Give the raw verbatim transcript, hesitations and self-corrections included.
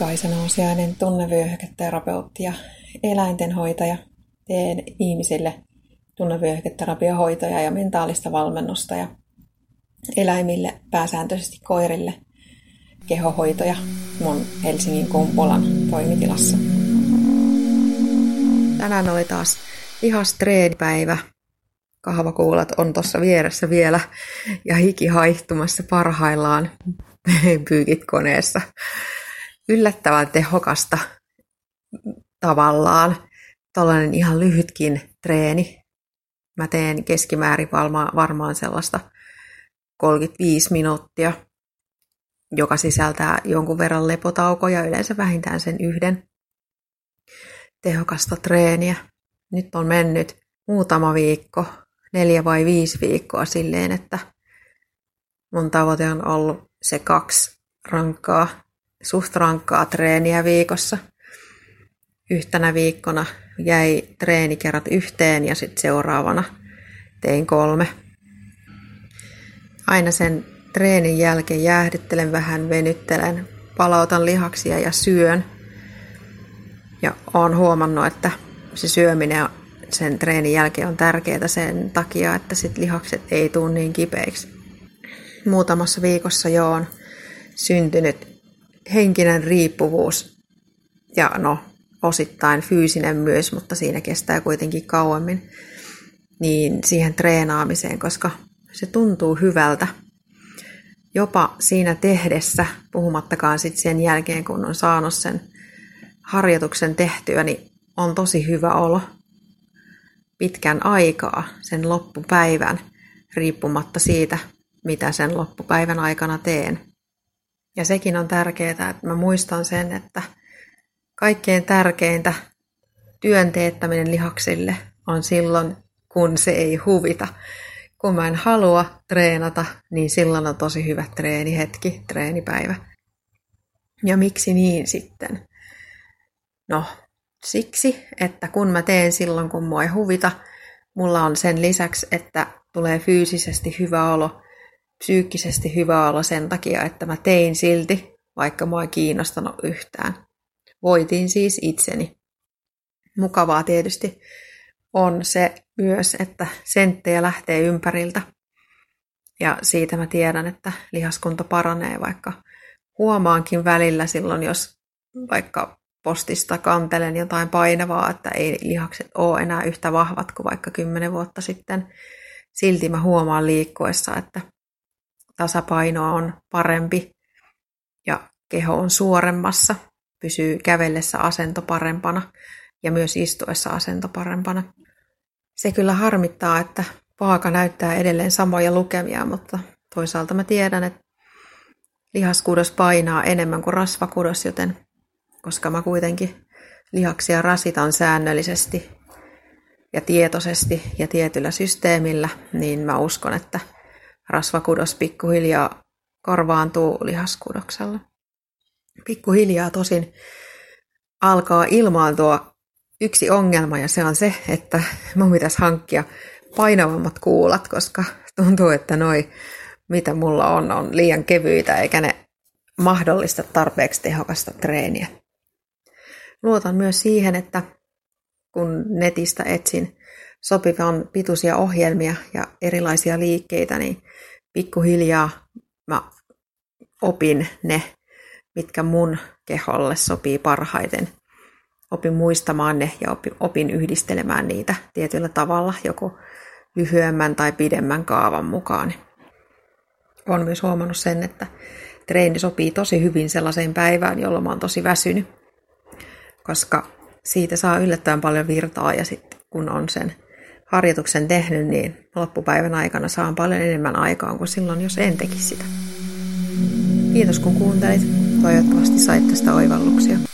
Kaisa Nousiainen, tunnevyöhyketerapeutti ja eläintenhoitaja. Teen ihmisille tunnevyöhyketerapiohoitoja ja mentaalista valmennusta ja eläimille, pääsääntöisesti koirille, kehohoitoja mun Helsingin Kumpulan toimitilassa. Tänään oli taas lihastreenipäivä. Kahvakuulat on tuossa vieressä vielä ja hiki haihtumassa parhaillaan pyykit koneessa. Yllättävän tehokasta tavallaan. Tällainen ihan lyhytkin treeni. Mä teen keskimäärin varmaan sellaista kolmekymmentäviisi minuuttia, joka sisältää jonkun verran lepotaukoja, yleensä vähintään sen yhden tehokasta treeniä. Nyt on mennyt muutama viikko, neljä vai viisi viikkoa silleen, että mun tavoite on ollut se kaksi rankkaa, suht rankkaa treeniä viikossa. Yhtenä viikkona jäi treenikerrat yhteen ja sitten seuraavana tein kolme. Aina sen treenin jälkeen jäähdyttelen vähän, venyttelen, palautan lihaksia ja syön. Ja olen huomannut, että se syöminen sen treenin jälkeen on tärkeää sen takia, että sit lihakset ei tule niin kipeiksi. Muutamassa viikossa jo on syntynyt henkinen riippuvuus ja no osittain fyysinen myös, mutta siinä kestää kuitenkin kauemmin, niin siihen treenaamiseen, koska se tuntuu hyvältä. Jopa siinä tehdessä, puhumattakaan sitten sen jälkeen, kun on saanut sen harjoituksen tehtyä, niin on tosi hyvä olo pitkän aikaa sen loppupäivän, riippumatta siitä, mitä sen loppupäivän aikana teen. Ja sekin on tärkeää, että mä muistan sen, että kaikkein tärkeintä työn teettäminen lihaksille on silloin, kun se ei huvita. Kun mä en halua treenata, niin silloin on tosi hyvä treenihetki, treenipäivä. Ja miksi niin sitten? No, siksi, että kun mä teen silloin, kun mua ei huvita, mulla on sen lisäksi, että tulee fyysisesti hyvä olo, psyykkisesti hyvä olo sen takia, että mä tein silti, vaikka mua ei kiinnostanut yhtään. Voitin siis itseni. Mukavaa tietysti on se myös, että senttejä lähtee ympäriltä. Ja siitä mä tiedän, että lihaskunta paranee, vaikka huomaankin välillä silloin, jos vaikka postista kantelen jotain painavaa, että ei lihakset ole enää yhtä vahvat kuin vaikka kymmenen vuotta sitten. Silti mä huomaan liikkuessa, että tasapaino on parempi ja keho on suoremmassa. Pysyy kävellessä asento parempana ja myös istuessa asento parempana. Se kyllä harmittaa, että vaaka näyttää edelleen samoja lukemia, mutta toisaalta mä tiedän, että lihaskudos painaa enemmän kuin rasvakudos, joten koska mä kuitenkin lihaksia rasitan säännöllisesti ja tietoisesti ja tietyllä systeemillä, niin mä uskon, että rasvakudos pikkuhiljaa korvaantuu lihaskudoksella. Pikkuhiljaa tosin alkaa ilmaantua yksi ongelma ja se on se, että mun pitäisi hankkia painavammat kuulat, koska tuntuu, että noi mitä mulla on, on liian kevyitä eikä ne mahdollista tarpeeksi tehokasta treeniä. Luotan myös siihen, että kun netistä etsin sopivan pituisia ohjelmia ja erilaisia liikkeitä, niin pikkuhiljaa mä opin ne, mitkä mun keholle sopii parhaiten. Opin muistamaan ne ja opin yhdistelemään niitä tietyllä tavalla, joko lyhyemmän tai pidemmän kaavan mukaan. Olen myös huomannut sen, että treeni sopii tosi hyvin sellaiseen päivään, jolloin mä oon tosi väsynyt, koska siitä saa yllättävän paljon virtaa ja sitten kun on sen harjoituksen tehnyt, niin loppupäivän aikana saan paljon enemmän aikaan kuin silloin, jos en tekisi sitä. Kiitos kun kuuntelit. Toivottavasti sait tästä oivalluksia.